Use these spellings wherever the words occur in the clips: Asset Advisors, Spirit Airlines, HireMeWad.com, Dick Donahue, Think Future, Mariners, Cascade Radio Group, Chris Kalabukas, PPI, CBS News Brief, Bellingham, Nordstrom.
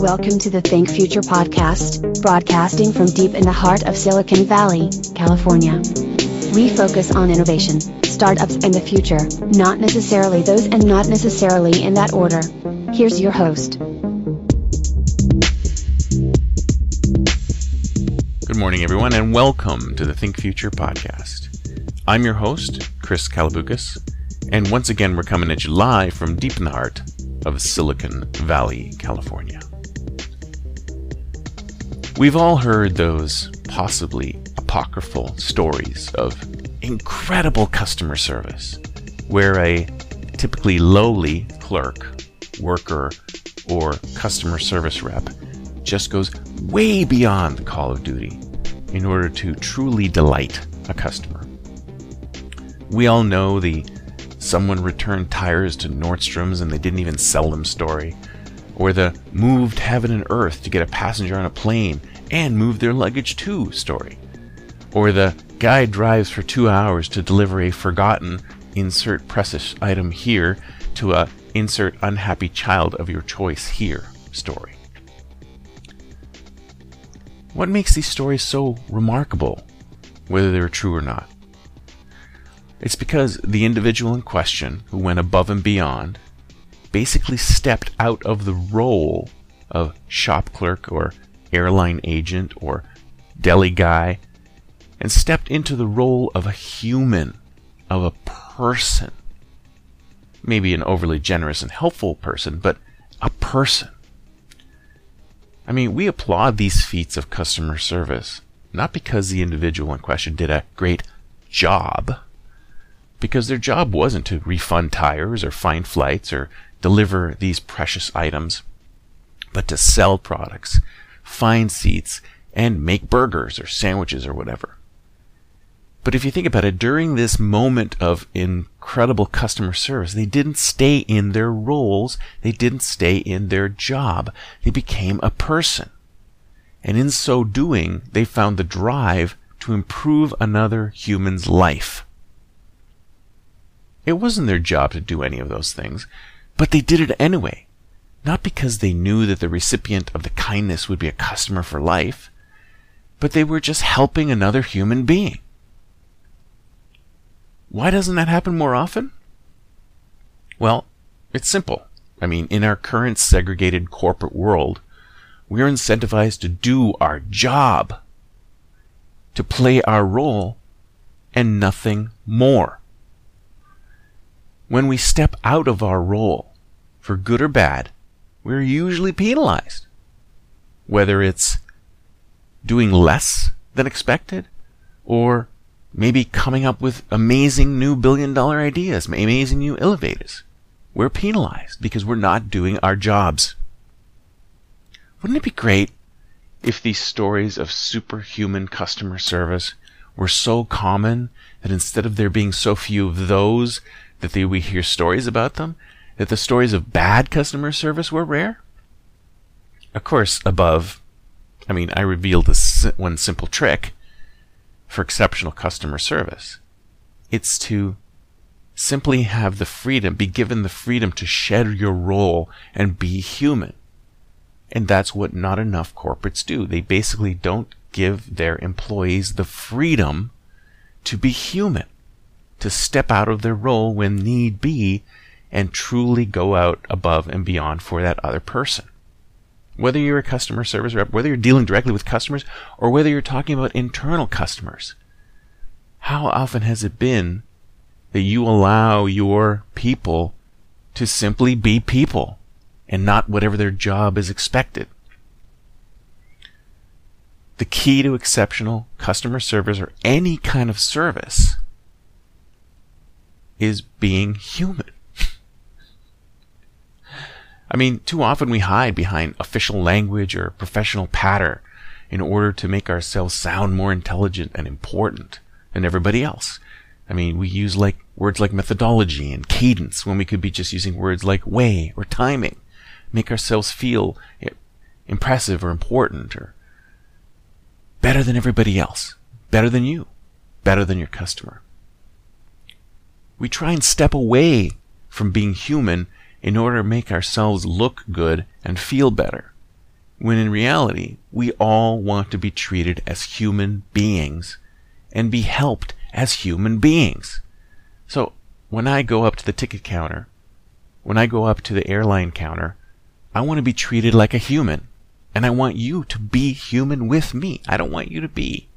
Welcome to the Think Future podcast, broadcasting from deep in the heart of Silicon Valley, California. We focus on innovation, startups, and the future, not necessarily those and not necessarily in that order. Here's your host. Good morning, everyone, and welcome to the Think Future podcast. I'm your host, Chris Kalabukas, and once again, we're coming at you live from deep in the heart of Silicon Valley, California. We've all heard those possibly apocryphal stories of incredible customer service, where a typically lowly clerk, worker, or customer service rep just goes way beyond the call of duty in order to truly delight a customer. We all know the someone returned tires to Nordstrom's and they didn't even sell them story, or the moved heaven and earth to get a passenger on a plane and move their luggage too story, or the guy drives for 2 hours to deliver a forgotten insert precious item here to a insert unhappy child of your choice here story. What makes these stories so remarkable, whether they're true or not? It's because the individual in question who went above and beyond basically stepped out of the role of shop clerk or airline agent or deli guy and stepped into the role of a human, of a person. Maybe an overly generous and helpful person, but a person. I mean, we applaud these feats of customer service, not because the individual in question did a great job, because their job wasn't to refund tires or find flights or deliver these precious items, but to sell products, find seats, and make burgers or sandwiches or whatever. But if you think about it, during this moment of incredible customer service, they didn't stay in their roles, they didn't stay in their job, they became a person. And in so doing, they found the drive to improve another human's life. It wasn't their job to do any of those things, but they did it anyway, not because they knew that the recipient of the kindness would be a customer for life, but they were just helping another human being. Why doesn't that happen more often? Well, it's simple. I mean, in our current segregated corporate world, we're incentivized to do our job, to play our role, and nothing more. When we step out of our role, for good or bad, we're usually penalized. Whether it's doing less than expected, or maybe coming up with amazing new billion-dollar ideas, amazing new innovators. We're penalized because we're not doing our jobs. Wouldn't it be great if these stories of superhuman customer service were so common that instead of there being so few of those, that we hear stories about them, that the stories of bad customer service were rare? Of course, I revealed this one simple trick for exceptional customer service. It's to simply have the freedom, be given the freedom to shed your role and be human. And that's what not enough corporates do. They basically don't give their employees the freedom to be human, to step out of their role when need be and truly go out above and beyond for that other person. Whether you're a customer service rep, whether you're dealing directly with customers, or whether you're talking about internal customers, how often has it been that you allow your people to simply be people and not whatever their job is expected? The key to exceptional customer service or any kind of service is being human. mean, too often we hide behind official language or professional patter in order to make ourselves sound more intelligent and important than everybody else. I mean, we use like words like methodology and cadence when we could be just using words like way or timing. Make ourselves feel impressive or important or better than everybody else, better than you, better than your customer. We try and step away from being human in order to make ourselves look good and feel better, when in reality, we all want to be treated as human beings and be helped as human beings. So when I go up to the ticket counter, when I go up to the airline counter, I want to be treated like a human, and I want you to be human with me. I don't want you to be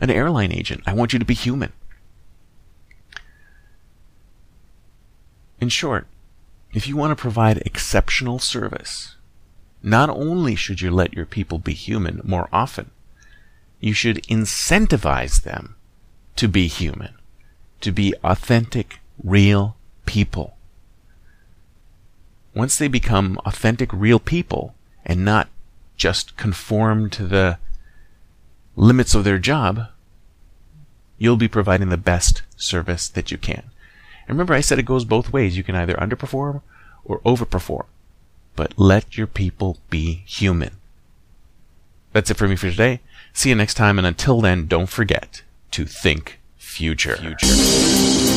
an airline agent. I want you to be human. In short, if you want to provide exceptional service, not only should you let your people be human more often, you should incentivize them to be human, to be authentic, real people. Once they become authentic, real people, and not just conform to the limits of their job, you'll be providing the best service that you can. And remember, I said it goes both ways. You can either underperform or overperform. But let your people be human. That's it for me for today. See you next time, and until then, don't forget to think future.